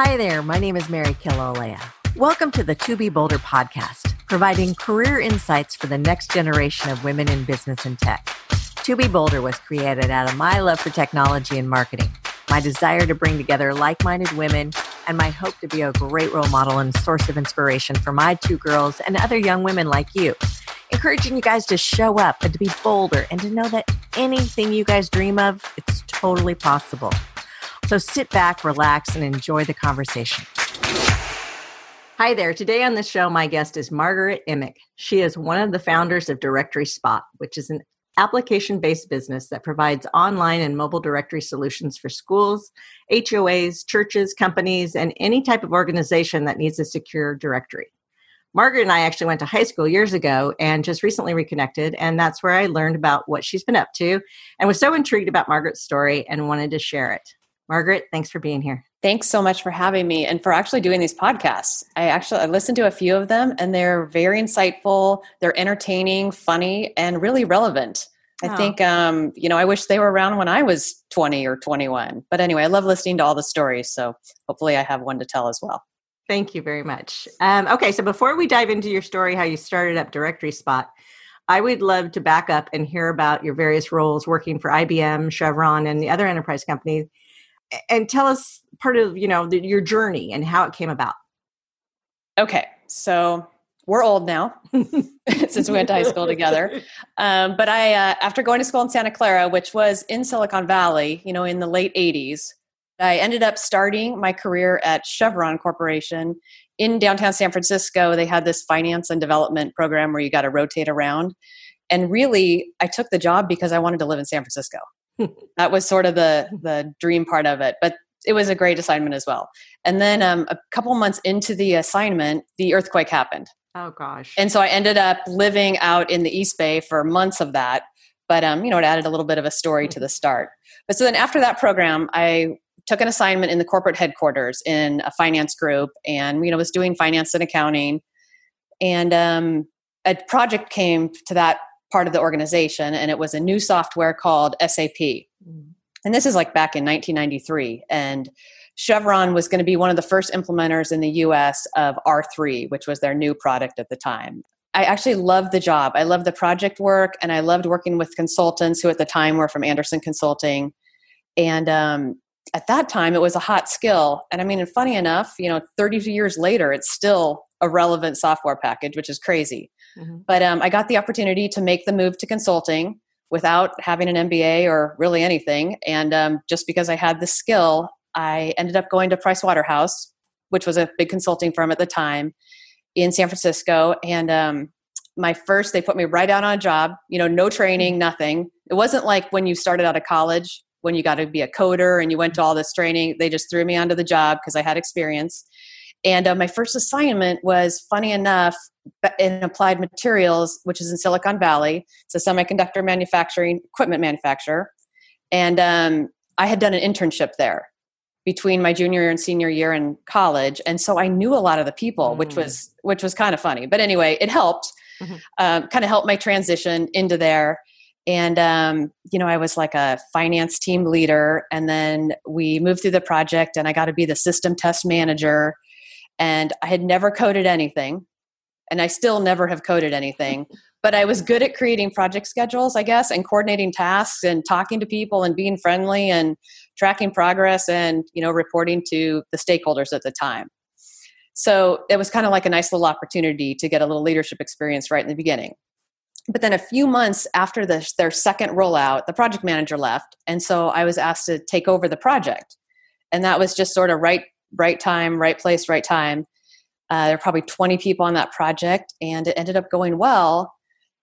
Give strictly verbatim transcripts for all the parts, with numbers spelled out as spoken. Hi there, my name is Mary Killalea. Welcome to the two B Bolder podcast, providing career insights for the next generation of women in business and tech. two B Bolder was created out of my love for technology and marketing, my desire to bring together like-minded women, and my hope to be a great role model and source of inspiration for my two girls and other young women like you. Encouraging you guys to show up and to be bolder and to know that anything you guys dream of, it's totally possible. So sit back, relax, and enjoy the conversation. Hi there. Today on the show, my guest is Margaret Immink. She is one of the founders of Directory Spot, which is an application-based business that provides online and mobile directory solutions for schools, H O As, churches, companies, and any type of organization that needs a secure directory. Margaret and I actually went to high school years ago and just recently reconnected, and that's where I learned about what she's been up to and was so intrigued about Margaret's story and wanted to share it. Margaret, thanks for being here. Thanks so much for having me and for actually doing these podcasts. I actually I listened to a few of them, and they're very insightful, they're entertaining, funny, and really relevant. I oh. think, um, you know, I wish they were around when I was twenty or twenty-one. But anyway, I love listening to all the stories, so hopefully I have one to tell as well. Thank you very much. Um, okay, so before we dive into your story, how you started up Directory Spot, I would love to back up and hear about your various roles working for I B M, Chevron, and the other enterprise companies, and tell us part of, you know, the, your journey and how it came about. Okay, so we're old now since we went to high school together. Um, but I, uh, after going to school in Santa Clara, which was in Silicon Valley, you know, in the late eighties, I ended up starting my career at Chevron Corporation in downtown San Francisco. They had this finance and development program where you got to rotate around. And really, I took the job because I wanted to live in San Francisco. That was sort of the, the dream part of it. But it was a great assignment as well. And then um, a couple months into the assignment, the earthquake happened. Oh, gosh. And so I ended up living out in the East Bay for months of that. But, um, you know, it added a little bit of a story to the start. But so then after that program, I took an assignment in the corporate headquarters in a finance group, and, you know, was doing finance and accounting. And um, a project came to that part of the organization, and it was a new software called S A P. Mm-hmm. And this is like back in nineteen ninety-three. And Chevron was going to be one of the first implementers in the U S of R three, which was their new product at the time. I actually loved the job. I loved the project work, and I loved working with consultants who at the time were from Andersen Consulting. And, um, at that time, it was a hot skill. And I mean, and funny enough, you know, thirty years later, it's still a relevant software package, which is crazy. Mm-hmm. But um, I got the opportunity to make the move to consulting without having an M B A or really anything. And um, just because I had the skill, I ended up going to Pricewaterhouse, which was a big consulting firm at the time in San Francisco. And um, my first, they put me right out on a job, you know, no training, nothing. It wasn't like when you started out of college, when you got to be a coder and you went to all this training. They just threw me onto the job because I had experience. And uh, my first assignment was, funny enough, in Applied Materials, which is in Silicon Valley. It's a semiconductor manufacturing, equipment manufacturer. And um, I had done an internship there between my junior and senior year in college. And so I knew a lot of the people, mm. which was which was kind of funny. But anyway, it helped, mm-hmm. uh, kind of helped my transition into there. And, um, you know, I was like a finance team leader, and then we moved through the project, and I got to be the system test manager, and I had never coded anything, and I still never have coded anything, but I was good at creating project schedules, I guess, and coordinating tasks and talking to people and being friendly and tracking progress and, you know, reporting to the stakeholders at the time. So it was kind of like a nice little opportunity to get a little leadership experience right in the beginning. But then a few months after the, their second rollout, the project manager left. And so I was asked to take over the project. And that was just sort of right right time, right place, right time. Uh, there were probably twenty people on that project, and it ended up going well.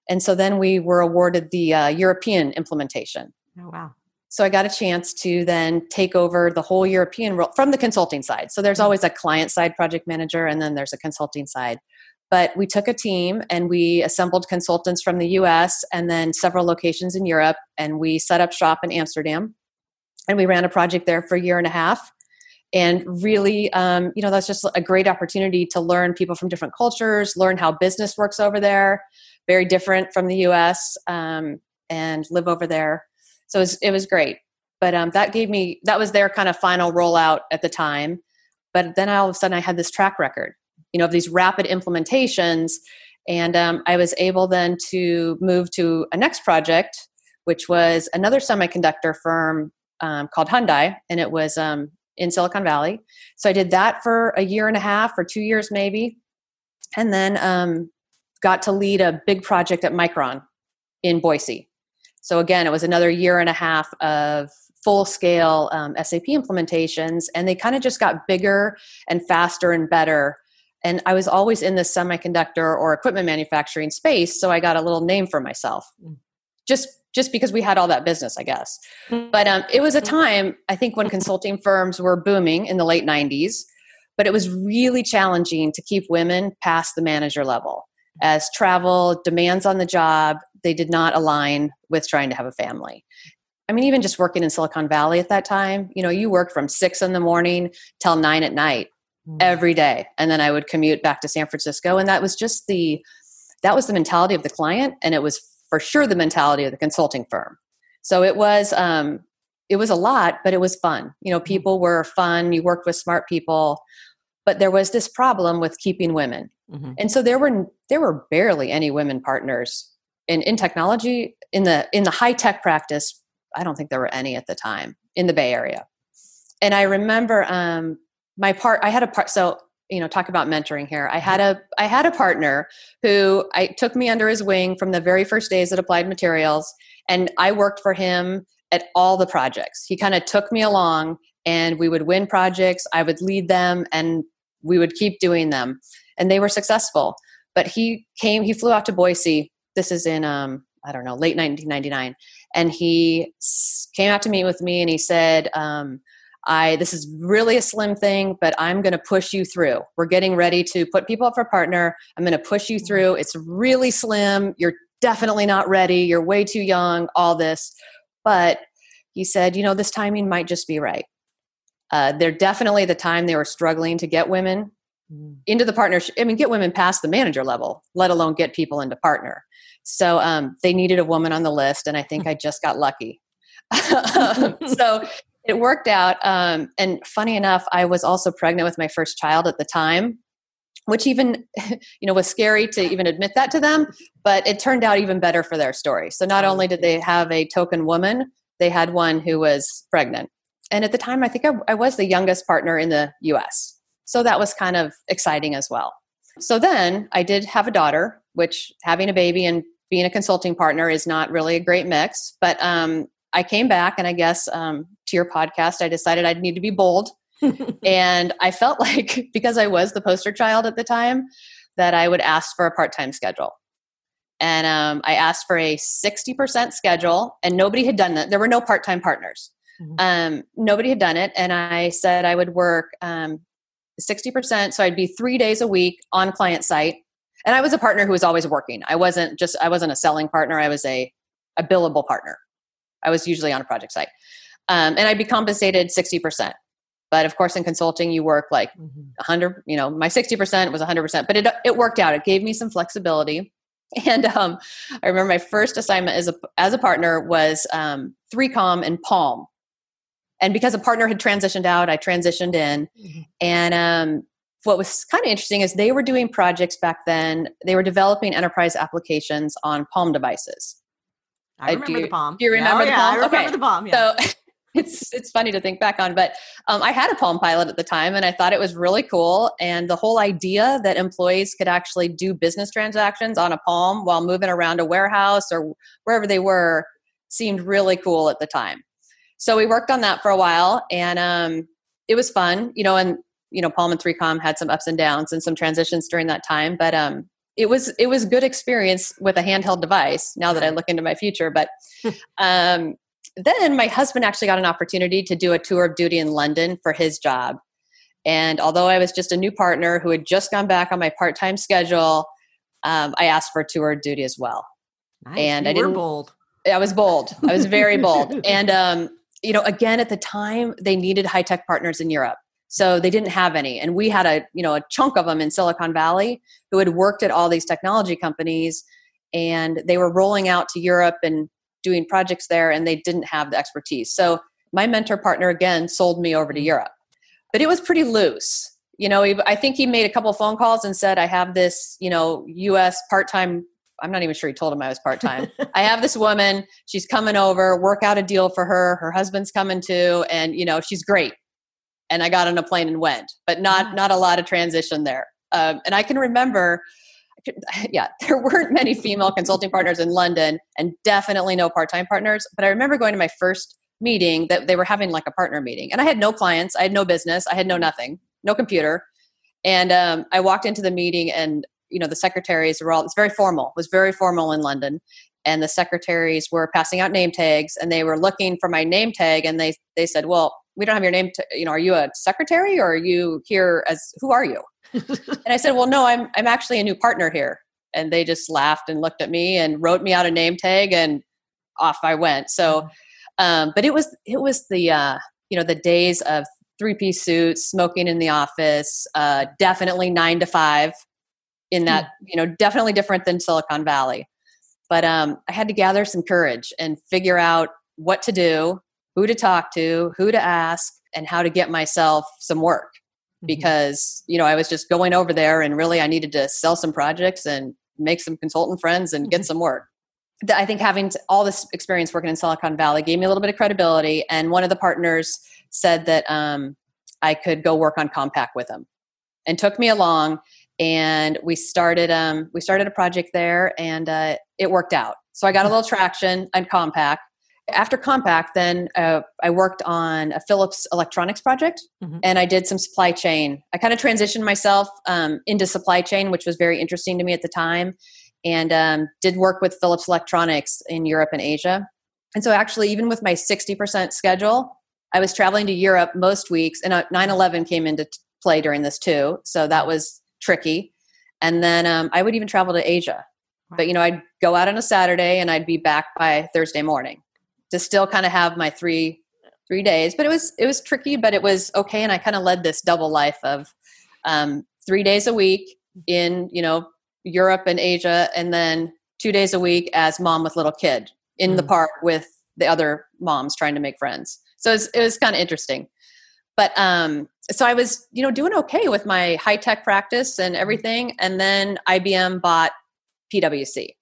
And so then we were awarded the uh, European implementation. Oh, wow. So I got a chance to then take over the whole European role from the consulting side. So there's always a client side project manager, and then there's a consulting side. But we took a team, and we assembled consultants from the U S and then several locations in Europe, and we set up shop in Amsterdam, and we ran a project there for a year and a half. And really, um, you know, that's just a great opportunity to learn people from different cultures, learn how business works over there, very different from the U S, um, and live over there. So it was, it was great. But um, that gave me, that was their kind of final rollout at the time. But then all of a sudden I had this track record, you know, of these rapid implementations. And um, I was able then to move to a next project, which was another semiconductor firm um, called Hyundai. And it was um, in Silicon Valley. So I did that for a year and a half or two years maybe. And then um, got to lead a big project at Micron in Boise. So again, it was another year and a half of full-scale um, S A P implementations, and they kind of just got bigger and faster and better. And I was always in the semiconductor or equipment manufacturing space, so I got a little name for myself, just just because we had all that business, I guess. But um, it was a time, I think, when consulting firms were booming in the late nineties, but it was really challenging to keep women past the manager level, as travel, demands on the job, they did not align with trying to have a family. I mean, even just working in Silicon Valley at that time, you know, you work from six in the morning till nine at night every day. And then I would commute back to San Francisco. And that was just the, that was the mentality of the client. And it was for sure the mentality of the consulting firm. So it was, um, it was a lot, but it was fun. You know, people were fun. You worked with smart people, but there was this problem with keeping women. Mm-hmm. And so there were, there were barely any women partners in, in technology, in the, in the high tech practice. I don't think there were any at the time in the Bay Area. And I remember um, my part, I had a part, so, you know, talk about mentoring here. I had a, I had a partner who I took me under his wing from the very first days at Applied Materials. And I worked for him at all the projects. He kind of took me along and we would win projects. I would lead them and we would keep doing them and they were successful, but he came, he flew out to Boise. This is in, um, I don't know, late nineteen ninety-nine. And he came out to meet with me and he said, um, I, this is really a slim thing, but I'm going to push you through. We're getting ready to put people up for partner. I'm going to push you through. It's really slim. You're definitely not ready. You're way too young, all this. But he said, you know, this timing might just be right. Uh, they're definitely the time they were struggling to get women into the partnership. I mean, get women past the manager level, let alone get people into partner. So um, they needed a woman on the list. And I think I just got lucky. So it worked out. Um, and funny enough, I was also pregnant with my first child at the time, which even, you know, was scary to even admit that to them, but it turned out even better for their story. So not only did they have a token woman, they had one who was pregnant. And at the time, I think I, I was the youngest partner in the U S. So that was kind of exciting as well. So then I did have a daughter, which having a baby and being a consulting partner is not really a great mix. But um, I came back and I guess um, to your podcast, I decided I'd need to be bold. And I felt like because I was the poster child at the time that I would ask for a part-time schedule. And um, I asked for a sixty percent schedule and nobody had done that. There were no part-time partners. Mm-hmm. Um, nobody had done it. And I said I would work um, sixty percent. So I'd be three days a week on client site. And I was a partner who was always working. I wasn't just, I wasn't a selling partner. I was a, a billable partner. I was usually on a project site. Um, and I'd be compensated sixty percent. But of course in consulting, you work like a hundred, you know, my sixty percent was a hundred percent, but it, it worked out. It gave me some flexibility. And um, I remember my first assignment as a, as a partner was um, three com and Palm. And because a partner had transitioned out, I transitioned in. Mm-hmm. And um, what was kind of interesting is they were doing projects back then. They were developing enterprise applications on Palm devices. I remember uh, do, the Palm. Do you remember oh, the yeah, Palm? I remember okay. the Palm, yeah. So it's, it's funny to think back on, but um, I had a Palm Pilot at the time and I thought it was really cool. And the whole idea that employees could actually do business transactions on a Palm while moving around a warehouse or wherever they were seemed really cool at the time. So we worked on that for a while and um, it was fun, you know, and you know, Palm and three com had some ups and downs and some transitions during that time, but um, it was it was good experience with a handheld device. Now that I look into my future, but um, then my husband actually got an opportunity to do a tour of duty in London for his job, and although I was just a new partner who had just gone back on my part time schedule, um, I asked for a tour of duty as well. Nice. And you I didn't. Were bold. I was bold. I was very bold, and um, you know, again at the time they needed high tech partners in Europe. So they didn't have any. And we had a, you know, a chunk of them in Silicon Valley who had worked at all these technology companies and they were rolling out to Europe and doing projects there and they didn't have the expertise. So my mentor partner again sold me over to Europe, but it was pretty loose. You know, I think he made a couple of phone calls and said, I have this, you know, U S part-time, I'm not even sure he told him I was part-time. I have this woman, she's coming over, work out a deal for her. Her husband's coming too. And, you know, she's great. And I got on a plane and went, but not, mm-hmm. not a lot of transition there. Um, and I can remember, yeah, there weren't many female consulting partners in London and definitely no part-time partners. But I remember going to my first meeting that they were having like a partner meeting, and I had no clients. I had no business. I had no nothing. No computer. And um, I walked into the meeting and, you know, the secretaries were all, it's very formal, it was very formal in London. And the secretaries were passing out name tags and they were looking for my name tag. And they, they said, well, we don't have your name. T- you know, are you a secretary or are you here as, who are you? And I said, well, no, I'm, I'm actually a new partner here. And they just laughed and looked at me and wrote me out a name tag and off I went. So, um, but it was, it was the, uh, you know, the days of three-piece suits, smoking in the office, uh, definitely nine to five in that, you know, definitely different than Silicon Valley. But um, I had to gather some courage and figure out what to do, who to talk to, who to ask, and how to get myself some work. Mm-hmm. Because, you know, I was just going over there and really I needed to sell some projects and make some consultant friends and get mm-hmm. some work. I think having all this experience working in Silicon Valley gave me a little bit of credibility. And one of the partners said that um, I could go work on Compaq with him, and took me along. And we started um, we started a project there, and uh, it worked out. So I got a little traction on Compaq. After Compaq, then uh, I worked on a Philips Electronics project, mm-hmm. and I did some supply chain. I kind of transitioned myself um, into supply chain, which was very interesting to me at the time. And um, did work with Philips Electronics in Europe and Asia. And so actually, even with my sixty percent schedule, I was traveling to Europe most weeks, and nine eleven came into play during this too. So that was tricky. And then um, I would even travel to Asia. Wow. But, you know, I'd go out on a Saturday and I'd be back by Thursday morning to still kind of have my three three days. But it was it was tricky, but it was okay. And I kind of led this double life of um, three days a week in, you know, Europe and Asia, and then two days a week as mom with little kid in mm. the park with the other moms trying to make friends. So it was, it was kind of interesting. But um, so I was, you know, doing okay with my high tech practice and everything. And then I B M bought P W C.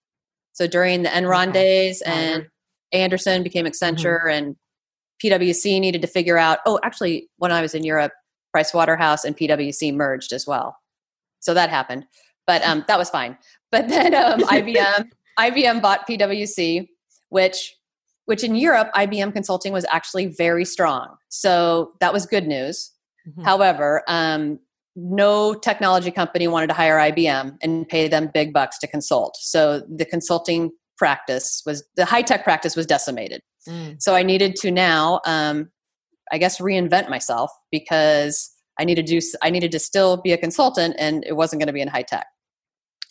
So during the Enron okay. days, and Andersen became Accenture, mm-hmm. and P W C needed to figure out. Oh, actually, when I was in Europe, Pricewaterhouse and P W C merged as well. So that happened. But um, that was fine. But then um, I B M I B M bought P W C, which which in Europe, I B M Consulting was actually very strong. So that was good news. Mm-hmm. However, um, no technology company wanted to hire I B M and pay them big bucks to consult. So the consulting practice was, the high-tech practice was decimated. Mm. So I needed to now, um, I guess, reinvent myself, because I needed to do, I needed to still be a consultant, and it wasn't going to be in high tech.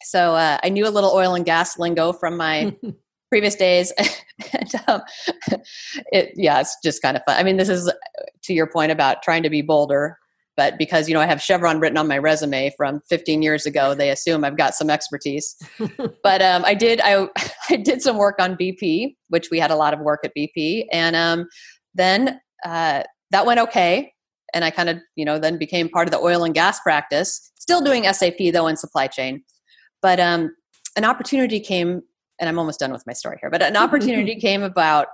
So uh, I knew a little oil and gas lingo from my previous days. and, um, it, yeah, it's just kind of fun. I mean, this is to your point about trying to be bolder, but because, you know, I have Chevron written on my resume from fifteen years ago, they assume I've got some expertise. But um, I did, I, I did some work on B P, which we had a lot of work at B P. And um, then uh, that went okay. And I kind of, you know, then became part of the oil and gas practice, still doing S A P though in supply chain. But um, an opportunity came, and I'm almost done with my story here, but an opportunity came about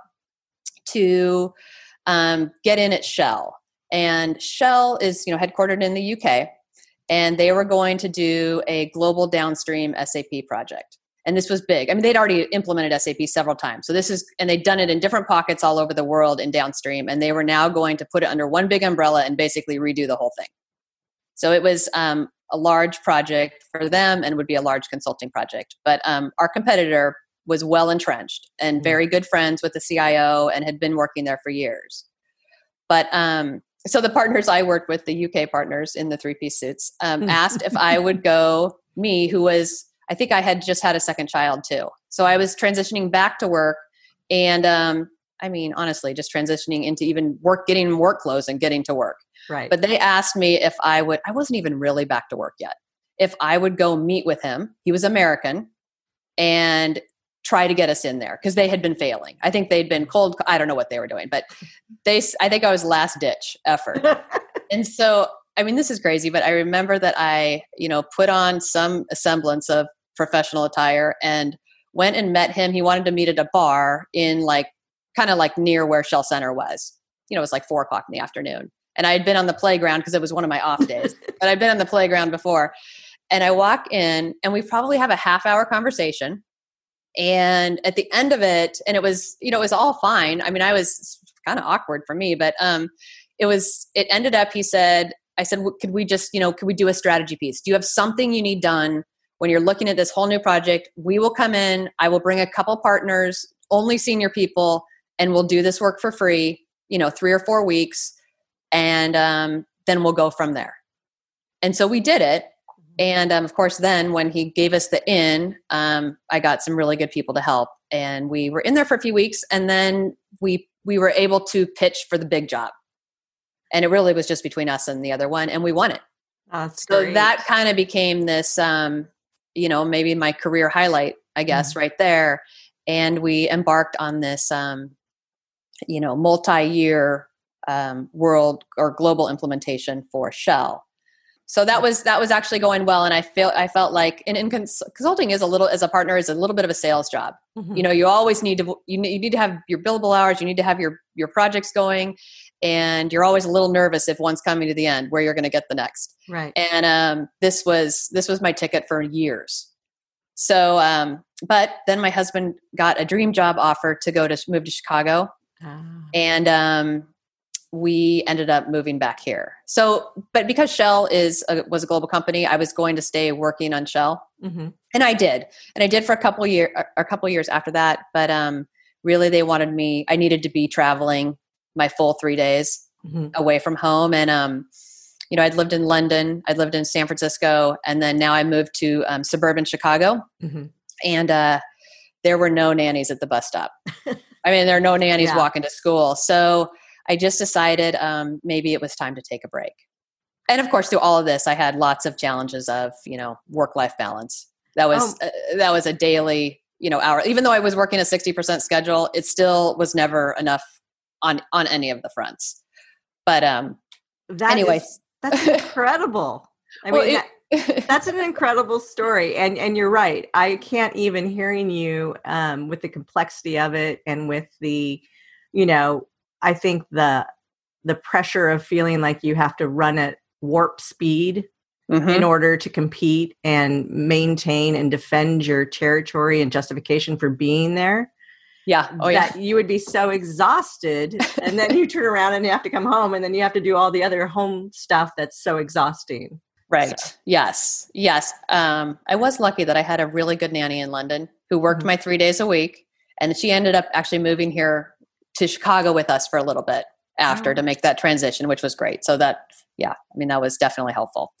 to um, get in at Shell. And Shell is, you know, headquartered in the U K, and they were going to do a global downstream S A P project. And this was big. I mean, they'd already implemented S A P several times. So this is, and they'd done it in different pockets all over the world in downstream. And they were now going to put it under one big umbrella and basically redo the whole thing. So it was um, a large project for them, and would be a large consulting project. But um, our competitor was well entrenched and very good friends with the C I O, and had been working there for years. But um, so the partners I worked with, the U K partners in the three-piece suits, um, asked if I would go, me, who was... I think I had just had a second child too. So I was transitioning back to work, and um, I mean, honestly, just transitioning into even work, getting work clothes and getting to work. Right. But they asked me if I would, I wasn't even really back to work yet, if I would go meet with him. He was American, and try to get us in there, because they had been failing. I think they'd been cold. I don't know what they were doing, but they, I think I was last ditch effort. And so, I mean, this is crazy, but I remember that I, you know, put on some semblance of professional attire and went and met him. He wanted to meet at a bar in like, kind of like near where Shell Center was. You know, it was like four o'clock in the afternoon. And I had been on the playground because it was one of my off days, but I'd been on the playground before. And I walk in and we probably have a half hour conversation. And at the end of it, and it was, you know, it was all fine. I mean, I was kind of awkward for me, but um, it was, it ended up, he said, I said, could we just, you know, could we do a strategy piece? Do you have something you need done when you're looking at this whole new project? We will come in. I will bring a couple partners, only senior people, and we'll do this work for free, you know, three or four weeks. And um, then we'll go from there. And so we did it. And um, of course, then when he gave us the in, um, I got some really good people to help. And we were in there for a few weeks. And then we we were able to pitch for the big job. And it really was just between us and the other one. And we won it. That's so great. That kind of became this, um, you know, maybe my career highlight, I guess, mm-hmm. right there. And we embarked on this, um, you know, multi-year um, world or global implementation for Shell. So that was, that was actually going well. And I feel, I felt like in, in cons- consulting is a little, as a partner is a little bit of a sales job. Mm-hmm. You know, you always need to, you need, you need to have your billable hours. You need to have your, your projects going, and you're always a little nervous if one's coming to the end where you're going to get the next. Right. And, um, this was, this was my ticket for years. So, um, but then my husband got a dream job offer to go to move to Chicago. Oh. And, um, we ended up moving back here. So, but because Shell is a, was a global company, I was going to stay working on Shell, mm-hmm. and I did, and I did for a couple year, a couple years after that. But um, really, they wanted me. I needed to be traveling my full three days mm-hmm. away from home, and um, you know, I'd lived in London, I'd lived in San Francisco, and then now I moved to um, suburban Chicago, mm-hmm. and uh, there were no nannies at the bus stop. I mean, there are no nannies yeah. walking to school, so. I just decided um, maybe it was time to take a break. And of course, through all of this, I had lots of challenges of, you know, work-life balance. That was, oh. uh, that was a daily, you know, hour, even though I was working a sixty percent schedule, it still was never enough on, on any of the fronts. But um, that anyway, is, that's incredible. I well, mean, it, that, that's an incredible story. And, and you're right. I can't even hearing you um, with the complexity of it and with the, you know, I think the the pressure of feeling like you have to run at warp speed mm-hmm. in order to compete and maintain and defend your territory and justification for being there. Yeah. Oh, that yeah. you would be so exhausted and then you turn around and you have to come home and then you have to do all the other home stuff that's so exhausting. Right. So. Yes. Yes. Um, I was lucky that I had a really good nanny in London who worked mm-hmm. my three days a week, and she ended up actually moving here to Chicago with us for a little bit after oh. to make that transition, which was great. So that, yeah, I mean, that was definitely helpful.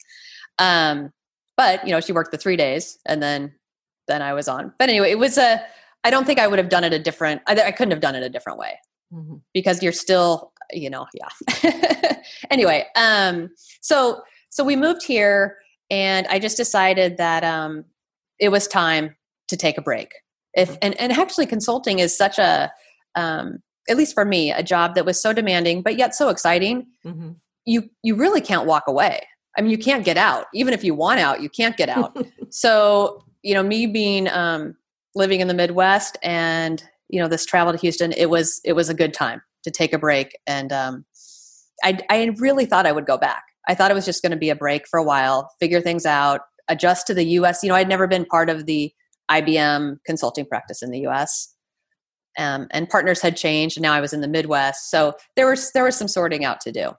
Um, but you know, she worked the three days and then, then I was on, but anyway, it was a, I don't think I would have done it a different, I, I couldn't have done it a different way mm-hmm. because you're still, you know, yeah. anyway. Um, so, so we moved here and I just decided that, um, it was time to take a break. If, and, and actually consulting is such a, um, at least for me, a job that was so demanding, but yet so exciting, mm-hmm. you, you really can't walk away. I mean, you can't get out. Even if you want out, you can't get out. So, you know, me being, um, living in the Midwest and, you know, this travel to Houston, it was, it was a good time to take a break. And, um, I, I really thought I would go back. I thought it was just going to be a break for a while, figure things out, adjust to the U S. You know, I'd never been part of the I B M consulting practice in the U S, Um, and partners had changed, and now I was in the Midwest. So there was, there was some sorting out to do.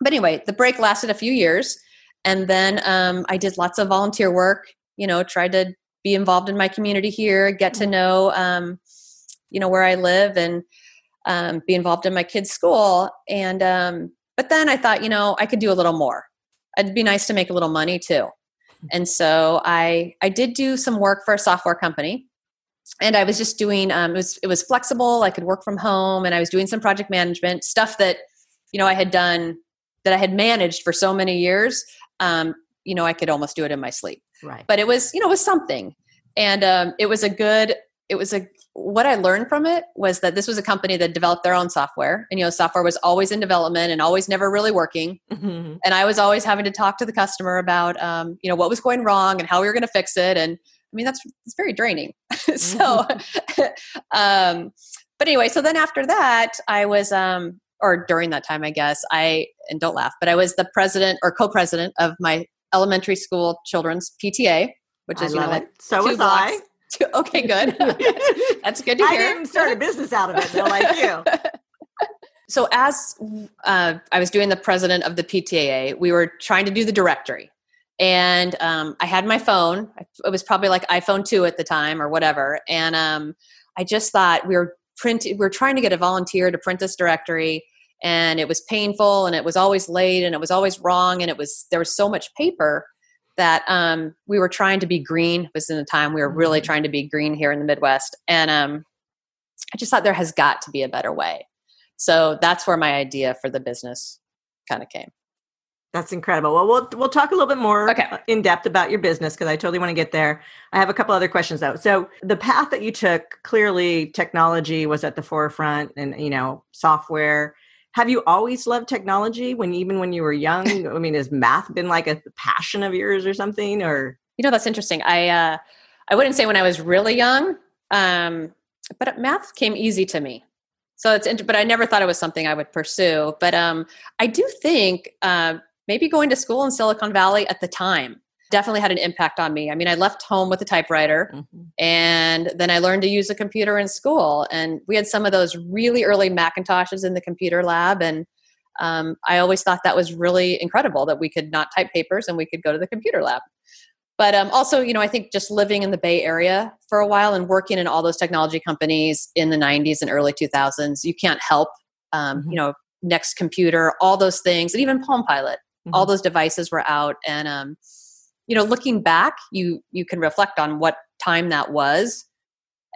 But anyway, the break lasted a few years. And then um, I did lots of volunteer work, you know, tried to be involved in my community here, get to know, um, you know, where I live and um, be involved in my kids' school. And, um, but then I thought, you know, I could do a little more. It'd be nice to make a little money too. And so I, I did do some work for a software company. And I was just doing, um, it was, it was flexible. I could work from home and I was doing some project management stuff that, you know, I had done that I had managed for so many years. Um, you know, I could almost do it in my sleep, right. But it was, you know, it was something. And, um, it was a good, it was a, what I learned from it was that this was a company that developed their own software, and, you know, software was always in development and always never really working. Mm-hmm. And I was always having to talk to the customer about, um, you know, what was going wrong and how we were going to fix it. And I mean, that's, it's very draining. so, um, but anyway, so then after that I was, um, or during that time, I guess I, and don't laugh, but I was the president or co-president of my elementary school children's P T A, which I is, you know, like so was blocks. I. Okay, good. That's good to hear. I didn't start a business out of it, though, like you. So as uh, I was doing the president of the P T A, we were trying to do the directory. And um, I had my phone. It was probably like iPhone two at the time or whatever. And um, I just thought we were print. we were trying to get a volunteer to print this directory. And it was painful. And it was always late. And it was always wrong. And it was there was so much paper that um, we were trying to be green. It was in the time we were really trying to be green here in the Midwest. And um, I just thought there has got to be a better way. So that's where my idea for the business kind of came. That's incredible. Well, we'll we'll talk a little bit more okay. in depth about your business because I totally want to get there. I have a couple other questions though. So the path that you took, clearly technology was at the forefront and, you know, software. Have you always loved technology when, even when you were young? I mean, has math been like a passion of yours or something? Or, you know, that's interesting. I, uh, I wouldn't say when I was really young, um, but math came easy to me. So it's, but I never thought it was something I would pursue, but, um, I do think, uh, maybe going to school in Silicon Valley at the time definitely had an impact on me. I mean, I left home with a typewriter mm-hmm. and then I learned to use a computer in school. And we had some of those really early Macintoshes in the computer lab. And um, I always thought that was really incredible that we could not type papers and we could go to the computer lab. But um, also, you know, I think just living in the Bay Area for a while and working in all those technology companies in the nineties and early two thousands, you can't help, um, mm-hmm. you know, Next Computer, all those things, and even Palm Pilot. Mm-hmm. All those devices were out. And, um, you know, looking back, you, you can reflect on what time that was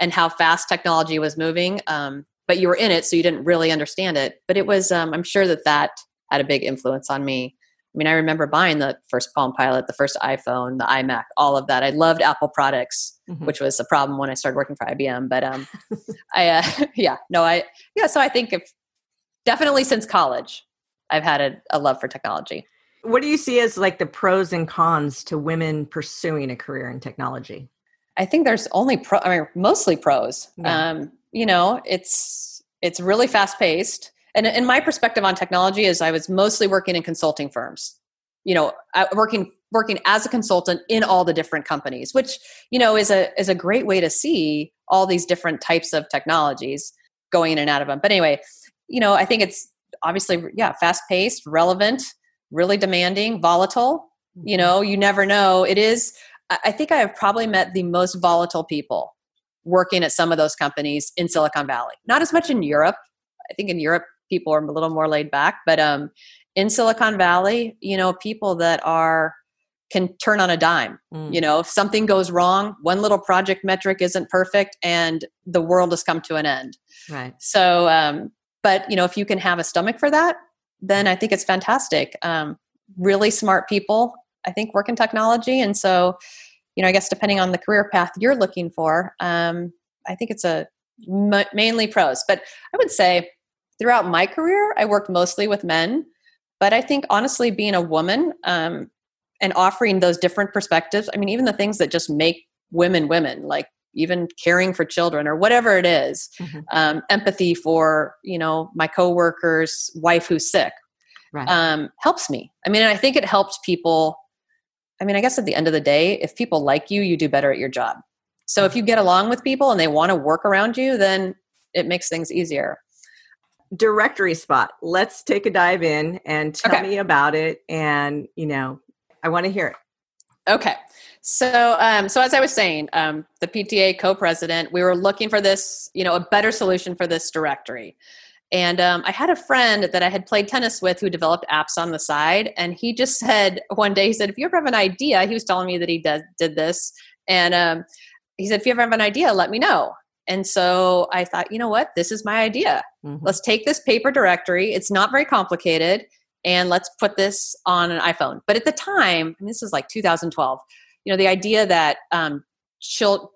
and how fast technology was moving. Um, but you were in it, so you didn't really understand it, but it was, um, I'm sure that that had a big influence on me. I mean, I remember buying the first Palm Pilot, the first iPhone, the iMac, all of that. I loved Apple products, mm-hmm. which was a problem when I started working for I B M, but, um, I, uh, yeah, no, I, yeah. So I think if definitely since college, I've had a, a love for technology. What do you see as like the pros and cons to women pursuing a career in technology? I think there's only pro, I mean, mostly pros. Yeah. Um, you know, it's, it's really fast paced. And, and my perspective on technology is I was mostly working in consulting firms, you know, working, working as a consultant in all the different companies, which, you know, is a, is a great way to see all these different types of technologies going in and out of them. But anyway, you know, I think it's obviously, yeah, fast paced, relevant, really demanding, volatile. You know, you never know. It is, I think I have probably met the most volatile people working at some of those companies in Silicon Valley. Not as much in Europe. I think in Europe, people are a little more laid back. But um, in Silicon Valley, you know, people that are, can turn on a dime. Mm. You know, if something goes wrong, one little project metric isn't perfect and the world has come to an end. Right. So, um, but, you know, if you can have a stomach for that, then I think it's fantastic. Um, really smart people, I think, work in technology. And so, you know, I guess depending on the career path you're looking for, um, I think it's a m- mainly pros. But I would say throughout my career, I worked mostly with men. But I think, honestly, being a woman um, and offering those different perspectives, I mean, even the things that just make women women, like even caring for children or whatever it is, mm-hmm. um, empathy for, you know, my coworker's wife who's sick, right. um, helps me. I mean, I think it helps people. I mean, I guess at the end of the day, if people like you, you do better at your job. So mm-hmm. if you get along with people and they want to work around you, then it makes things easier. Directory Spot. Let's take a dive in and tell okay. me about it. And, you know, I want to hear it. Okay. So, um, so as I was saying, um, the P T A co-president, we were looking for this, you know, a better solution for this directory. And, um, I had a friend that I had played tennis with who developed apps on the side. And he just said one day, he said, if you ever have an idea, he was telling me that he did, did this. And, um, he said, if you ever have an idea, let me know. And so I thought, you know what, this is my idea. Mm-hmm. Let's take this paper directory. It's not very complicated. And let's put this on an iPhone. But at the time, and this was like two thousand twelve, you know, the idea that um,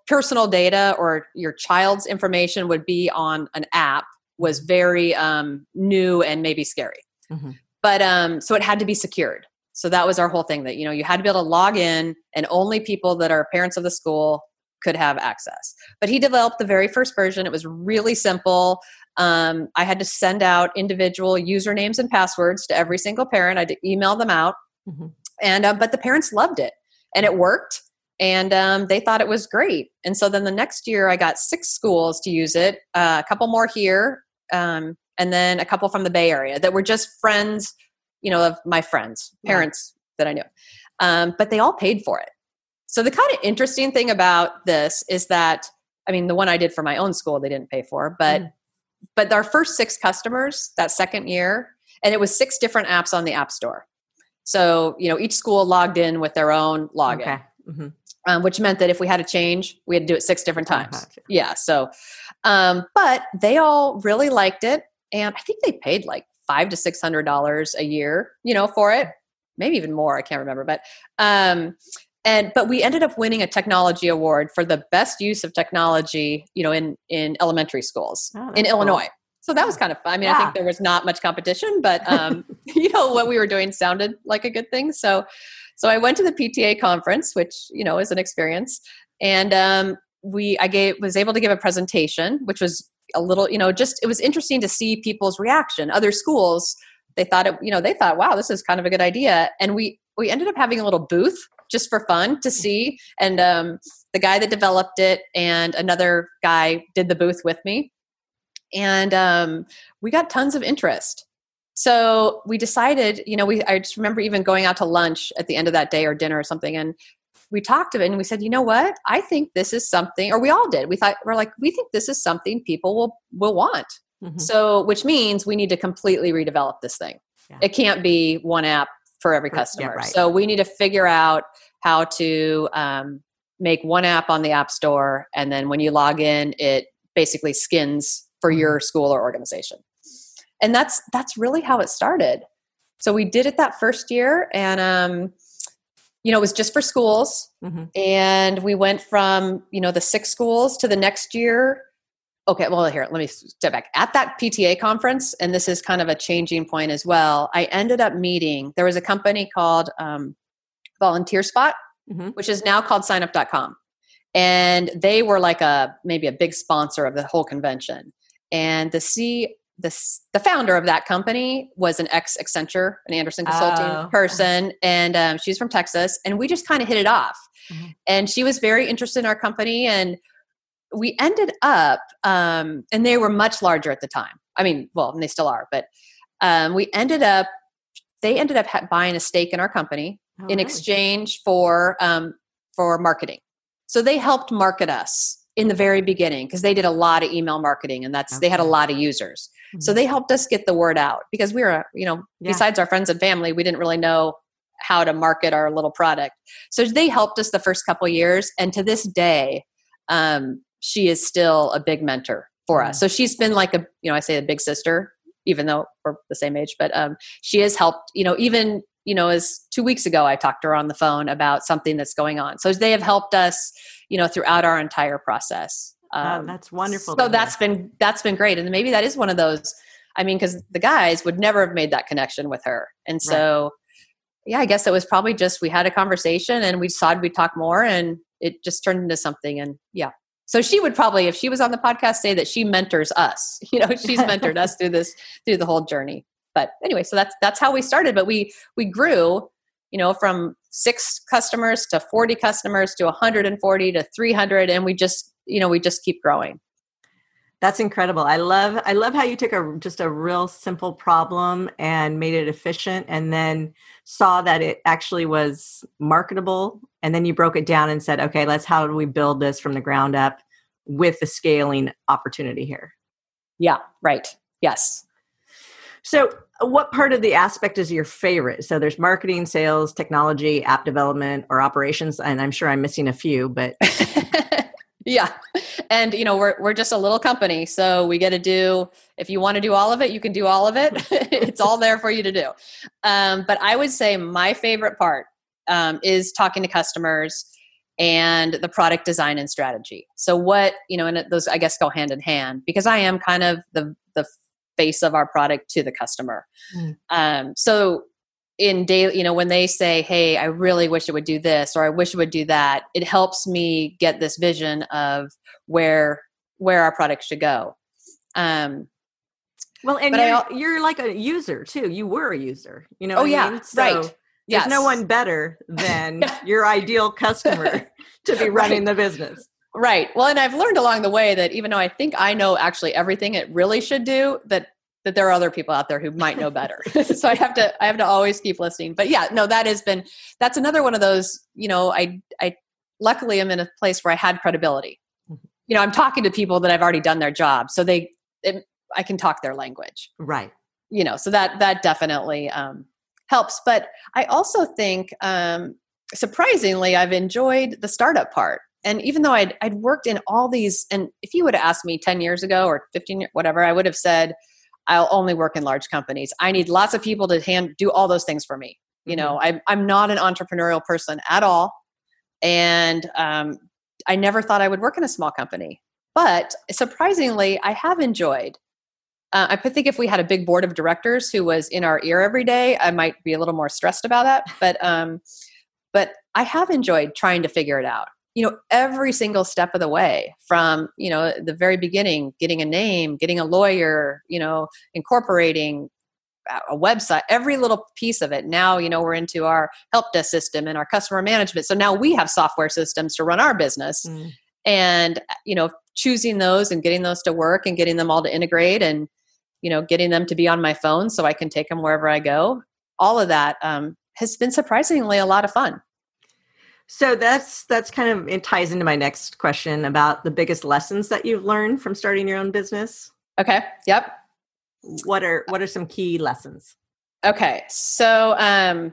personal data or your child's information would be on an app was very um, new and maybe scary. Mm-hmm. But um, so it had to be secured. So that was our whole thing, that, you know, you had to be able to log in and only people that are parents of the school could have access. But he developed the very first version. It was really simple. Um, I had to send out individual usernames and passwords to every single parent. I had to email them out. Mm-hmm. And, uh, but the parents loved it and it worked, and um, they thought it was great. And so then the next year I got six schools to use it, uh, a couple more here. Um, and then a couple from the Bay Area that were just friends, you know, of my friends, parents yeah. that I knew. Um, but they all paid for it. So the kind of interesting thing about this is that, I mean, the one I did for my own school, they didn't pay for, but, mm. but our first six customers that second year, and it was six different apps on the App Store. So, you know, each school logged in with their own login, okay. mm-hmm. um, which meant that if we had a change, we had to do it six different times. Gotcha. Yeah. So, um, but they all really liked it. And I think they paid like five to six hundred dollars a year, you know, for it, maybe even more. I can't remember, but, um, And, but we ended up winning a technology award for the best use of technology, you know, in, in elementary schools oh, in Illinois. Cool. So that was kind of fun. I mean, yeah. I think there was not much competition, but, um, you know, what we were doing sounded like a good thing. So, so I went to the P T A conference, which, you know, is an experience. And, um, we, I gave, was able to give a presentation, which was a little, you know, just, it was interesting to see people's reaction. Other schools, they thought it, you know, they thought, wow, this is kind of a good idea. And we, we ended up having a little booth just for fun to see. And um, the guy that developed it and another guy did the booth with me. And um, we got tons of interest. So we decided, you know, we I just remember even going out to lunch at the end of that day or dinner or something. And we talked of it and we said, you know what, I think this is something, or we all did. We thought, we're like, we think this is something people will, will want. Mm-hmm. So, which means we need to completely redevelop this thing. Yeah. It can't be one app for every customer. Yeah, right. So we need to figure out how to um, make one app on the App Store. And then when you log in, it basically skins for your school or organization. And that's, that's really how it started. So we did it that first year, and um, you know, it was just for schools. Mm-hmm. And we went from, you know, the six schools to the next year. Okay. Well, here, let me step back. At that P T A conference, and this is kind of a changing point as well, I ended up meeting, there was a company called um, Volunteer Spot, mm-hmm. which is now called sign up dot com. And they were like a, maybe a big sponsor of the whole convention. And the C the, the founder of that company was an ex Accenture, an Andersen Consulting oh. person. And um, she's from Texas, and we just kind of hit it off. Mm-hmm. And she was very interested in our company, and we ended up, um, and they were much larger at the time. I mean, well, and they still are, but um, we ended up, they ended up ha- buying a stake in our company oh, in nice. exchange for um, for marketing. So they helped market us in the very beginning, because they did a lot of email marketing, and that's, okay. they had a lot of users. Mm-hmm. So they helped us get the word out, because we were, you know, yeah. besides our friends and family, we didn't really know how to market our little product. So they helped us the first couple of years. And to this day, um, she is still a big mentor for us. So she's been like a, you know, I say a big sister, even though we're the same age, but um, she has helped, you know, even, you know, as two weeks ago, I talked to her on the phone about something that's going on. So they have helped us, you know, throughout our entire process. Um, oh, that's wonderful. So that's been, that's been great. And maybe that is one of those, I mean, cause the guys would never have made that connection with her. And so, right. yeah, I guess it was probably just, we had a conversation and we decided we'd talk more, and it just turned into something. And yeah. So she would probably, if she was on the podcast, say that she mentors us. You know, she's mentored us through this, through the whole journey. But anyway, so that's that's how we started. But we we grew, you know, from six customers to forty customers to one hundred forty to three hundred, and we just, you know, we just keep growing. That's incredible. I love I love how you took a just a real simple problem and made it efficient, and then saw that it actually was marketable. And then you broke it down and said, okay, let's, how do we build this from the ground up with the scaling opportunity here? Yeah, right. Yes. So what part of the aspect is your favorite? So there's marketing, sales, technology, app development, or operations. And I'm sure I'm missing a few, but... Yeah. And, you know, we're we're just a little company. So we get to do, if you want to do all of it, you can do all of it. It's all there for you to do. Um, but I would say my favorite part um, is talking to customers and the product design and strategy. So what, you know, and those, I guess, go hand in hand, because I am kind of the the face of our product to the customer. Mm. Um, so in daily, you know, when they say, hey, I really wish it would do this, or I wish it would do that, it helps me get this vision of where, where our product should go. Um, well, and you're, I, you're like a user too. You were a user, you know? Oh yeah. I mean? So right. There's yes. no one better than your ideal customer to be running right. the business. Right. Well, and I've learned along the way that even though I think I know actually everything it really should do, that, that there are other people out there who might know better. So I have to, I have to always keep listening, but yeah, no, that has been, that's another one of those, you know, I, I luckily am in a place where I had credibility. You know, I'm talking to people that I've already done their job. So they, it, I can talk their language. Right. You know, so that, that definitely um, helps. But I also think um, surprisingly, I've enjoyed the startup part. And even though I'd, I'd worked in all these, and if you would have asked me ten years ago or fifteen years, whatever, I would have said, I'll only work in large companies. I need lots of people to hand do all those things for me. You know, mm-hmm. I'm, I'm not an entrepreneurial person at all. And um, I never thought I would work in a small company. But surprisingly, I have enjoyed. Uh, I think if we had a big board of directors who was in our ear every day, I might be a little more stressed about that. But um, but I have enjoyed trying to figure it out. You know, every single step of the way from, you know, the very beginning, getting a name, getting a lawyer, you know, incorporating a website, every little piece of it. Now, you know, we're into our help desk system and our customer management. So now we have software systems to run our business mm. and, you know, choosing those and getting those to work and getting them all to integrate and, you know, getting them to be on my phone so I can take them wherever I go. All of that um, has been surprisingly a lot of fun. So that's that's kind of it ties into my next question about the biggest lessons that you've learned from starting your own business. Okay. Yep. What are what are some key lessons? Okay. So um,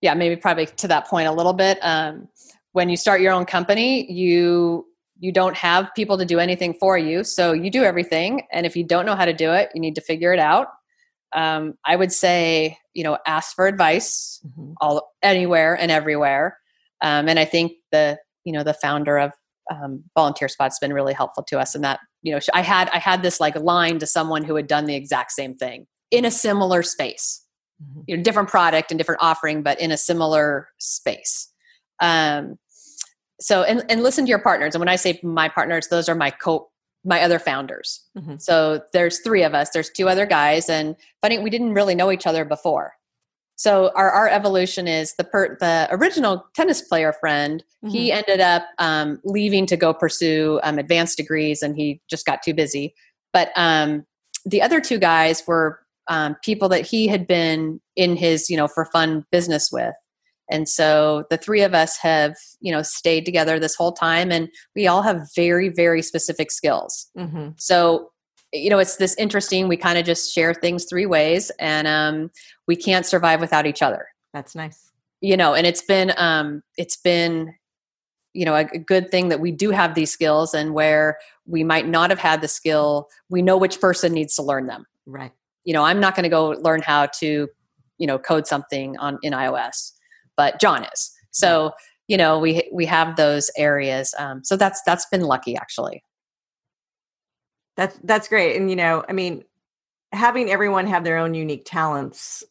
yeah, maybe probably to that point a little bit. Um, when you start your own company, you you don't have people to do anything for you, so you do everything. And if you don't know how to do it, you need to figure it out. Um, I would say you know ask for advice mm-hmm. all anywhere and everywhere. Um, and I think the, you know, the founder of um, Volunteer Spot's been really helpful to us in that, you know, I had, I had this like line to someone who had done the exact same thing in a similar space, mm-hmm. you know, different product and different offering, but in a similar space. Um, so, and, and listen to your partners. And when I say my partners, those are my co my other founders. Mm-hmm. So there's three of us, there's two other guys, and funny, we didn't really know each other before. So our, our evolution is the per, the original tennis player friend, mm-hmm. he ended up um, leaving to go pursue um, advanced degrees and he just got too busy. But um, the other two guys were um, people that he had been in his, you know, for fun business with. And so the three of us have, you know, stayed together this whole time and we all have very, very specific skills. Mm-hmm. So you know, it's this interesting, we kind of just share things three ways and, um, we can't survive without each other. That's nice. You know, and it's been, um, it's been, you know, a, a good thing that we do have these skills and where we might not have had the skill, we know which person needs to learn them. Right. You know, I'm not going to go learn how to, you know, code something on in iOS, but John is. So, you know, we, we have those areas. Um, so that's, that's been lucky actually. That's, that's great. And, you know, I mean, having everyone have their own unique talents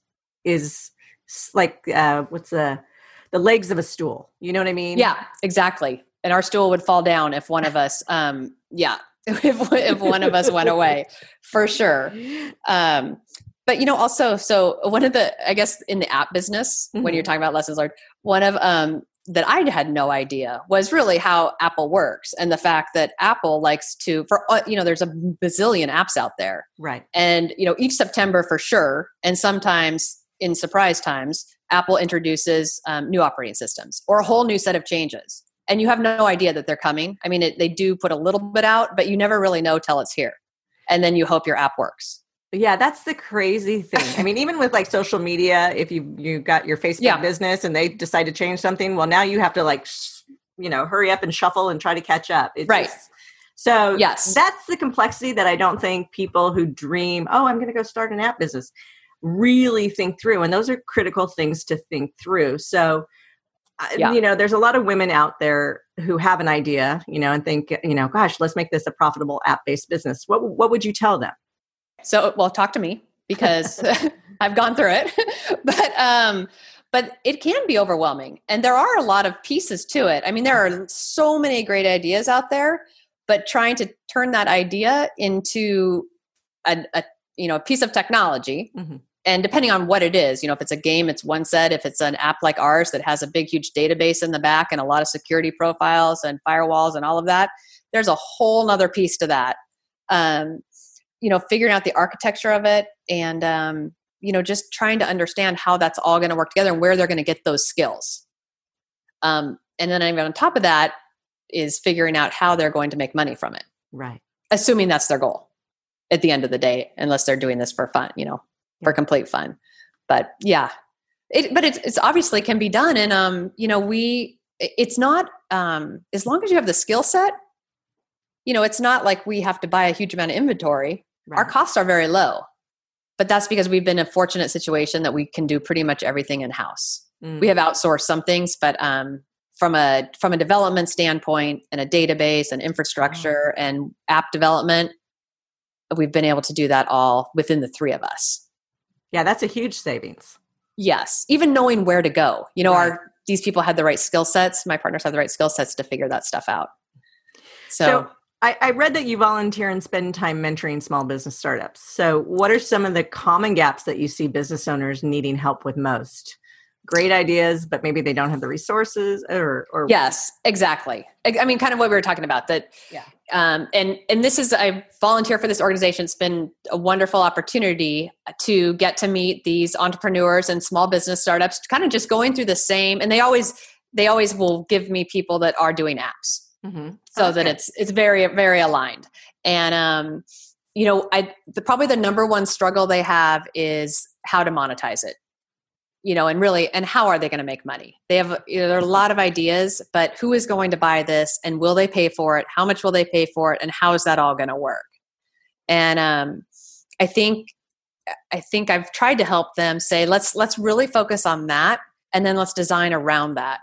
is like, uh, what's the, the legs of a stool, you know what I mean? Yeah, exactly. And our stool would fall down if one of us, um, yeah, if, if one of us went away for sure. Um, but, you know, also, so one of the, I guess in the app business, mm-hmm. when you're talking about lessons learned, one of, um, that I had no idea was really how Apple works and the fact that Apple likes to, for, you know, there's a bazillion apps out there. Right. And, you know, each September for sure. And sometimes in surprise times, Apple introduces um, new operating systems or a whole new set of changes. And you have no idea that they're coming. I mean, it, they do put a little bit out, but you never really know till it's here. And then you hope your app works. Yeah, that's the crazy thing. I mean, even with like social media, if you you got your Facebook yeah. business and they decide to change something, well, now you have to like, sh- you know, hurry up and shuffle and try to catch up. It's right. Just, so yes. that's the complexity that I don't think people who dream, oh, I'm going to go start an app business, really think through. And those are critical things to think through. So Yeah. You know, there's a lot of women out there who have an idea, you know, and think, you know, gosh, let's make this a profitable app-based business. What what would you tell them? So, well, talk to me because I've gone through it, but um, but it can be overwhelming, and there are a lot of pieces to it. I mean, there are so many great ideas out there, but trying to turn that idea into a, a you know a piece of technology. Mm-hmm. And depending on what it is, you know, if it's a game, it's one set. If it's an app like ours that has a big, huge database in the back and a lot of security profiles and firewalls and all of that, there's a whole nother piece to that. Um, you know, figuring out the architecture of it and, um, you know, just trying to understand how that's all going to work together and where they're going to get those skills. Um, and then even on top of that is figuring out how they're going to make money from it. Right. Assuming that's their goal at the end of the day, unless they're doing this for fun, you know. For complete fun. But yeah, it, but it's, it's obviously can be done. And, um, you know, we, it's not, um, as long as you have the skill set, you know, it's not like we have to buy a huge amount of inventory. Right. Our costs are very low, but that's because we've been in a fortunate situation that we can do pretty much everything in house. Mm. We have outsourced some things, but, um, from a, from a development standpoint and a database and infrastructure oh. and app development, we've been able to do that all within the three of us. Yeah, that's a huge savings. Yes. Even knowing where to go. You know, right. our these people had the right skill sets. My partners have the right skill sets to figure that stuff out. So, so I, I read that you volunteer and spend time mentoring small business startups. So what are some of the common gaps that you see business owners needing help with most? Great ideas, but maybe they don't have the resources or... or yes, exactly. I, I mean, kind of what we were talking about that. Yeah. Um, and, and this is, I volunteer for this organization. It's been a wonderful opportunity to get to meet these entrepreneurs and small business startups, kind of just going through the same, and they always, they always will give me people that are doing apps mm-hmm. so okay. that it's, it's very, very aligned. And, um, you know, I, the, probably the number one struggle they have is how to monetize it. You know, and really, and how are they going to make money? They have, you know, there are a lot of ideas, but who is going to buy this and will they pay for it? How much will they pay for it? And how is that all going to work? And, um, I think, I think I've tried to help them say, let's, let's really focus on that. And then let's design around that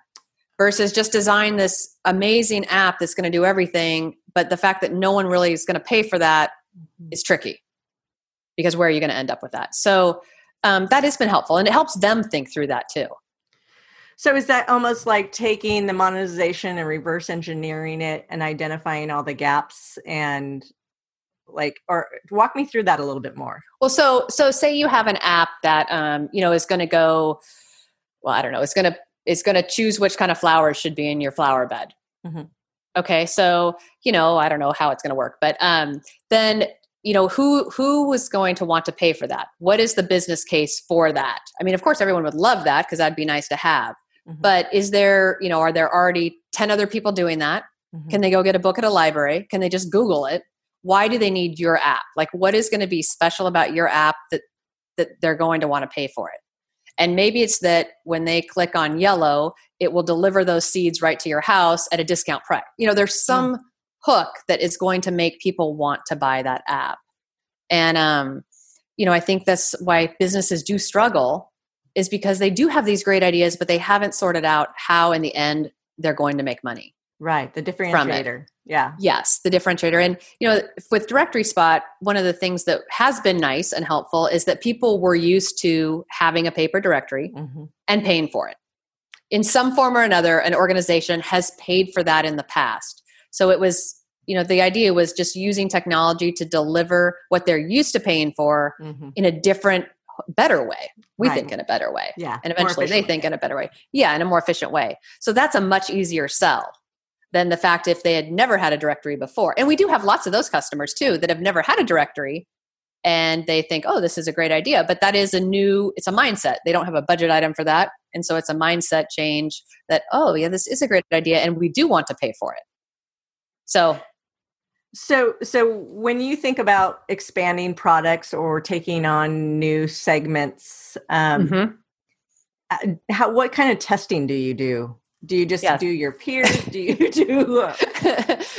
versus just design this amazing app that's going to do everything. But the fact that no one really is going to pay for that is tricky because where are you going to end up with that? So, Um, that has been helpful and it helps them think through that too. So is that almost like taking the monetization and reverse engineering it and identifying all the gaps and like, or walk me through that a little bit more. Well, so, so say you have an app that, um, you know, is going to go, well, I don't know, it's going to, it's going to choose which kind of flowers should be in your flower bed. Mm-hmm. Okay. So, you know, I don't know how it's going to work, but, um, then you know, who, who was going to want to pay for that? What is the business case for that? I mean, of course everyone would love that because that'd be nice to have, mm-hmm. but is there, you know, are there already ten other people doing that? Mm-hmm. Can they go get a book at a library? Can they just Google it? Why do they need your app? Like what is going to be special about your app that, that they're going to want to pay for it? And maybe it's that when they click on yellow, it will deliver those seeds right to your house at a discount price. You know, there's some, mm. hook that is going to make people want to buy that app. And, um, you know, I think that's why businesses do struggle is because they do have these great ideas, but they haven't sorted out how in the end they're going to make money. Right. The differentiator. Yeah. Yes. The differentiator. And, you know, with Directory Spot, one of the things that has been nice and helpful is that people were used to having a paper directory mm-hmm. and paying for it. In some form or another, an organization has paid for that in the past. So it was, you know, the idea was just using technology to deliver what they're used to paying for mm-hmm. in a different, better way. We right. think in a better way. Yeah. And eventually they think way. in a better way. Yeah. In a more efficient way. So that's a much easier sell than the fact if they had never had a directory before. And we do have lots of those customers too, that have never had a directory and they think, oh, this is a great idea, but that is a new, it's a mindset. They don't have a budget item for that. And so it's a mindset change that, oh yeah, this is a great idea. And we do want to pay for it. So, so, so when you think about expanding products or taking on new segments, um, mm-hmm. how, what kind of testing do you do? Do you just yes. do your peers? Do you do? No,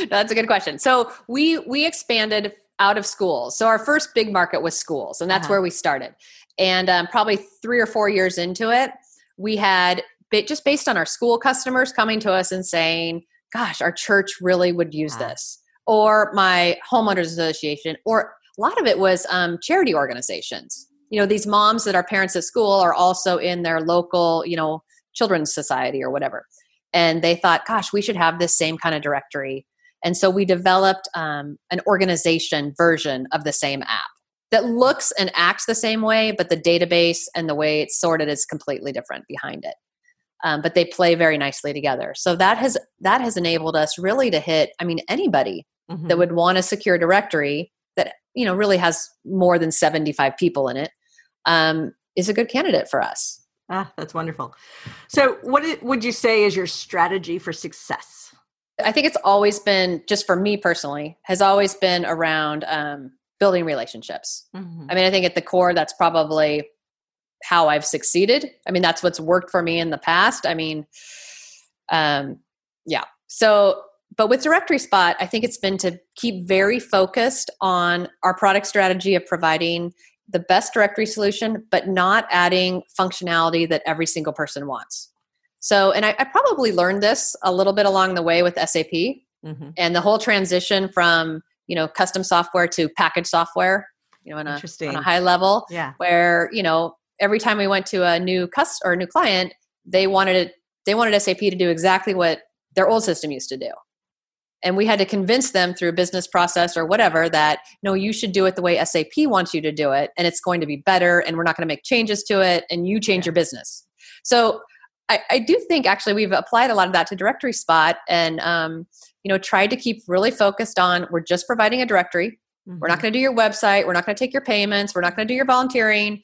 that's a good question. So we, we expanded out of schools. So our first big market was schools and that's uh-huh. where we started. And, um, probably three or four years into it, we had just based on our school customers coming to us and saying, gosh, our church really would use yeah. this, or my homeowners association, or a lot of it was um, charity organizations. You know, these moms that are parents at school are also in their local, you know, children's society or whatever. And they thought, gosh, we should have this same kind of directory. And so we developed um, an organization version of the same app that looks and acts the same way, but the database and the way it's sorted is completely different behind it. Um, but they play very nicely together. So that has that has enabled us really to hit, I mean, anybody mm-hmm. that would want a secure directory that, you know, really has more than seventy-five people in it, um, is a good candidate for us. Ah, that's wonderful. So what would you say is your strategy for success? I think it's always been, just for me personally, has always been around um, building relationships. Mm-hmm. I mean, I think at the core, that's probably how I've succeeded. I mean, that's what's worked for me in the past. I mean, um, yeah. So, but with Directory Spot, I think it's been to keep very focused on our product strategy of providing the best directory solution, but not adding functionality that every single person wants. So, and I, I probably learned this a little bit along the way with S A P mm-hmm. and the whole transition from, you know, custom software to packaged software, you know, on a, on a high level yeah. where, you know, every time we went to a new cust or a new client, they wanted it, they wanted S A P to do exactly what their old system used to do. And we had to convince them through business process or whatever that, no, you should do it the way S A P wants you to do it. And it's going to be better. And we're not going to make changes to it. And you change yeah. your business. So I, I do think actually we've applied a lot of that to Directory Spot and, um, you know, tried to keep really focused on, we're just providing a directory. Mm-hmm. We're not going to do your website. We're not going to take your payments. We're not going to do your volunteering.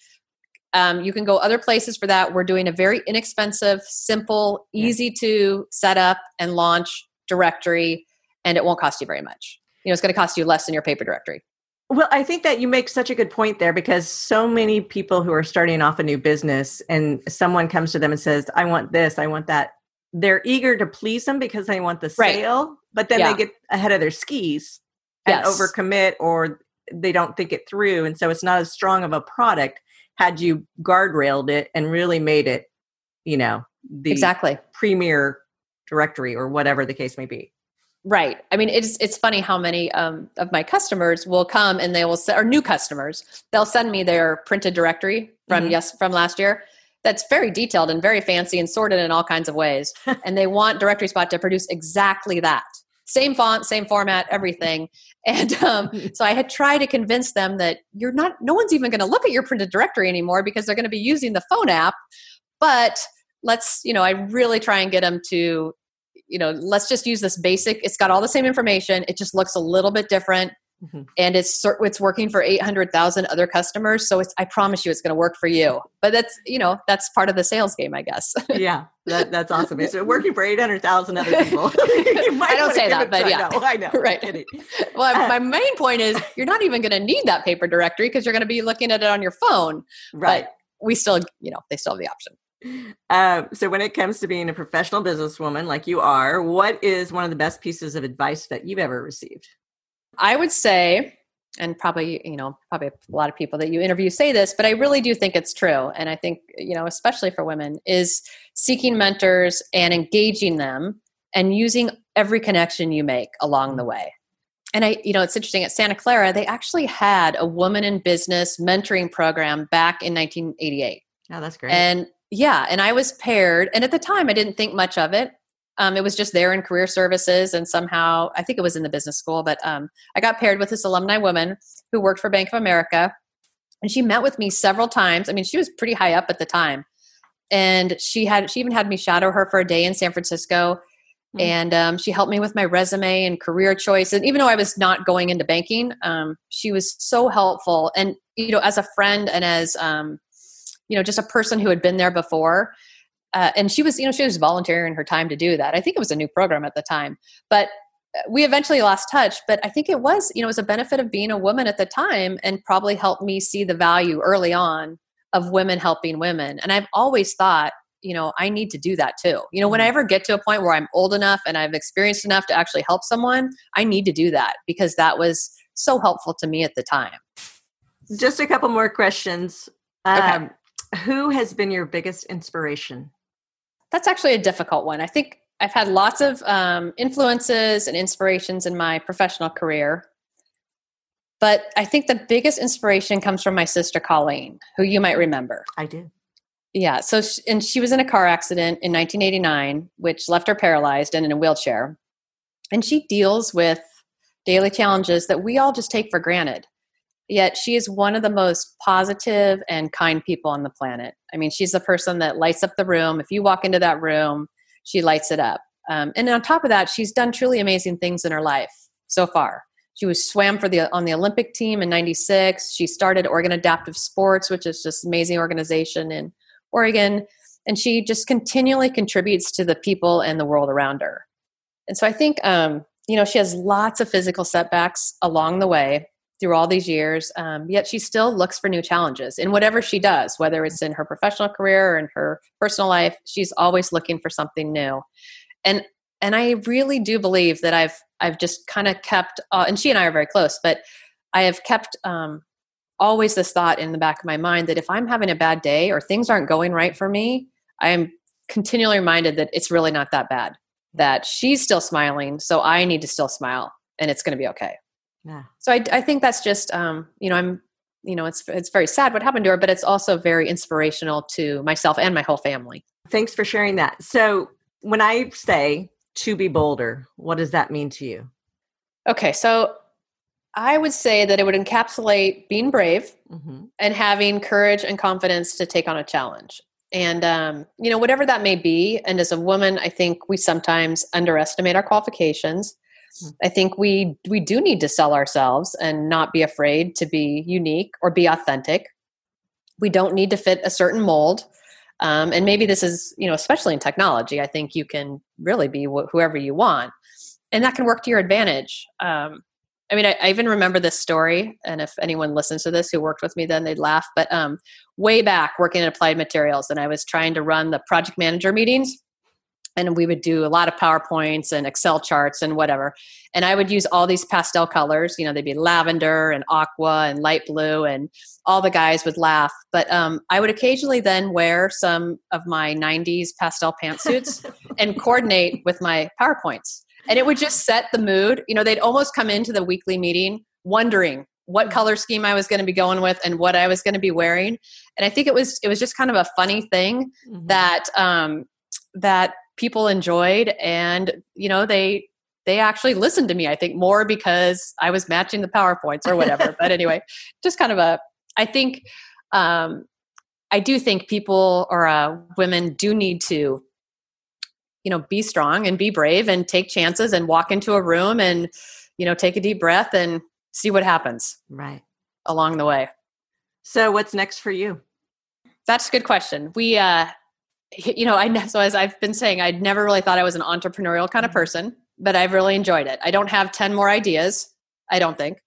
Um, you can go other places for that. We're doing a very inexpensive, simple, yeah. easy to set up and launch directory. And it won't cost you very much. You know, it's going to cost you less than your paper directory. Well, I think that you make such a good point there, because so many people who are starting off a new business and someone comes to them and says, I want this, I want that. They're eager to please them because they want the sale, right. but then yeah. they get ahead of their skis and yes. overcommit, or they don't think it through. And so it's not as strong of a product had you guardrailed it and really made it, you know, the exactly. premier directory or whatever the case may be. Right. I mean, it's it's funny how many um, of my customers will come and they will say, or new customers, they'll send me their printed directory from mm-hmm. yes from last year. That's very detailed and very fancy and sorted in all kinds of ways. And they want Directory Spot to produce exactly that. Same font, same format, everything. And um, so I had tried to convince them that you're not, no one's even going to look at your printed directory anymore because they're going to be using the phone app. But let's, you know, I really try and get them to, you know, let's just use this basic. It's got all the same information. It just looks a little bit different, mm-hmm. and it's it's working for eight hundred thousand other customers. So it's, I promise you, it's going to work for you. But that's, you know, that's part of the sales game, I guess. Yeah, that, that's awesome. It's working for eight hundred thousand other people. I don't say that, but yeah, no, I know. Right. Well, my main point is you're not even going to need that paper directory because you're going to be looking at it on your phone. Right. But we still, you know, they still have the option. Uh, so when it comes to being a professional businesswoman like you are, what is one of the best pieces of advice that you've ever received? I would say, and probably, you know, probably a lot of people that you interview say this, but I really do think it's true. And I think, you know, especially for women, is seeking mentors and engaging them and using every connection you make along the way. And I, you know, it's interesting at Santa Clara, they actually had a woman in business mentoring program back in nineteen eighty-eight. Oh, that's great. And yeah. And I was paired. And at the time, I didn't think much of it. Um, it was just there in career services. And somehow, I think it was in the business school, but um, I got paired with this alumni woman who worked for Bank of America. And she met with me several times. I mean, she was pretty high up at the time. And she had she even had me shadow her for a day in San Francisco. Mm-hmm. And um, she helped me with my resume and career choice. And even though I was not going into banking, um, she was so helpful. And, you know, as a friend and as um, you know, just a person who had been there before. Uh, and she was, you know, she was volunteering her time to do that. I think it was a new program at the time, but we eventually lost touch. But I think it was, you know, it was a benefit of being a woman at the time and probably helped me see the value early on of women helping women. And I've always thought, you know, I need to do that too. You know, when I ever get to a point where I'm old enough and I've experienced enough to actually help someone, I need to do that because that was so helpful to me at the time. Just a couple more questions. Um, okay. Who has been your biggest inspiration? That's actually a difficult one. I think I've had lots of um, influences and inspirations in my professional career. But I think the biggest inspiration comes from my sister, Colleen, who you might remember. I do. Yeah. So, she, and she was in a car accident in nineteen eighty-nine, which left her paralyzed and in a wheelchair. And she deals with daily challenges that we all just take for granted. Yet she is one of the most positive and kind people on the planet. I mean, she's the person that lights up the room. If you walk into that room, she lights it up. Um, and on top of that, she's done truly amazing things in her life so far. She was swam for the on the Olympic team in ninety-six. She started Oregon Adaptive Sports, which is just an amazing organization in Oregon. And she just continually contributes to the people and the world around her. And so I think, um, you know, she has lots of physical setbacks along the way through all these years, um, yet she still looks for new challenges in whatever she does, whether it's in her professional career or in her personal life. She's always looking for something new. And and I really do believe that I've I've just kind of kept, uh, and she and I are very close, but I have kept um, always this thought in the back of my mind that if I'm having a bad day or things aren't going right for me, I am continually reminded that it's really not that bad, that she's still smiling, so I need to still smile and it's going to be okay. Yeah. So I, I think that's just, um, you know, I'm, you know, it's, it's very sad what happened to her, but it's also very inspirational to myself and my whole family. Thanks for sharing that. So when I say to be bolder, what does that mean to you? Okay. So I would say that it would encapsulate being brave mm-hmm. and having courage and confidence to take on a challenge. And, um, you know, whatever that may be. And as a woman, I think we sometimes underestimate our qualifications. I think we we do need to sell ourselves and not be afraid to be unique or be authentic. We don't need to fit a certain mold. Um, and maybe this is, you know, especially in technology, I think you can really be wh- whoever you want. And that can work to your advantage. Um, I mean, I, I even remember this story. And if anyone listens to this who worked with me then, they'd laugh. But um, way back working at Applied Materials, and I was trying to run the project manager meetings. And we would do a lot of PowerPoints and Excel charts and whatever. And I would use all these pastel colors. You know, they'd be lavender and aqua and light blue, and all the guys would laugh. But um, I would occasionally then wear some of my nineties pastel pantsuits and coordinate with my PowerPoints. And it would just set the mood. You know, they'd almost come into the weekly meeting wondering what color scheme I was going to be going with and what I was going to be wearing. And I think it was it was just kind of a funny thing mm-hmm. that um, that. people enjoyed. And, you know, they, they actually listened to me, I think, more because I was matching the PowerPoints or whatever. But anyway, just kind of a, I think, um, I do think people or uh, women do need to, you know, be strong and be brave and take chances and walk into a room and, you know, take a deep breath and see what happens right along the way. So what's next for you? That's a good question. We, uh, You know, I so as I've been saying, I'd never really thought I was an entrepreneurial kind of person, but I've really enjoyed it. I don't have ten more ideas, I don't think.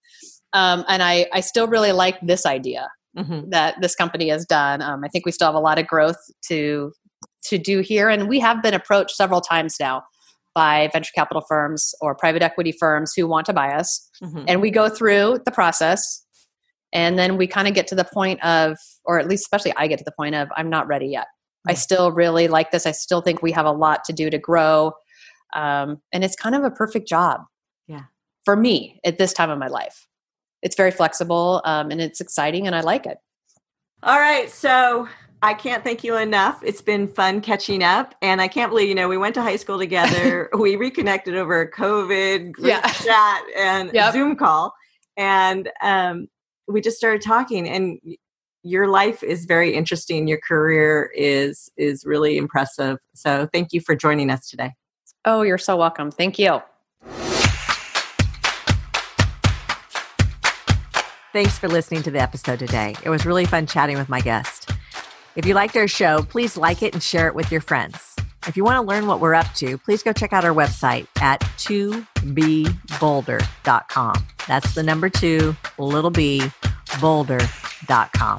Um, and I, I still really like this idea mm-hmm. that this company has done. Um, I think we still have a lot of growth to to do here. And we have been approached several times now by venture capital firms or private equity firms who want to buy us. Mm-hmm. And we go through the process. And then we kind of get to the point of, or at least especially I get to the point of, I'm not ready yet. I still really like this. I still think we have a lot to do to grow. Um, and it's kind of a perfect job yeah. for me at this time of my life. It's very flexible um, and it's exciting and I like it. All right. So I can't thank you enough. It's been fun catching up. And I can't believe, you know, we went to high school together. We reconnected over COVID group yeah. chat and yep. Zoom call. And um, we just started talking and your life is very interesting. Your career is is really impressive. So thank you for joining us today. Oh, you're so welcome. Thank you. Thanks for listening to the episode today. It was really fun chatting with my guest. If you liked our show, please like it and share it with your friends. If you want to learn what we're up to, please go check out our website at two b bolder dot com. That's the number two, little b, bolder dot com.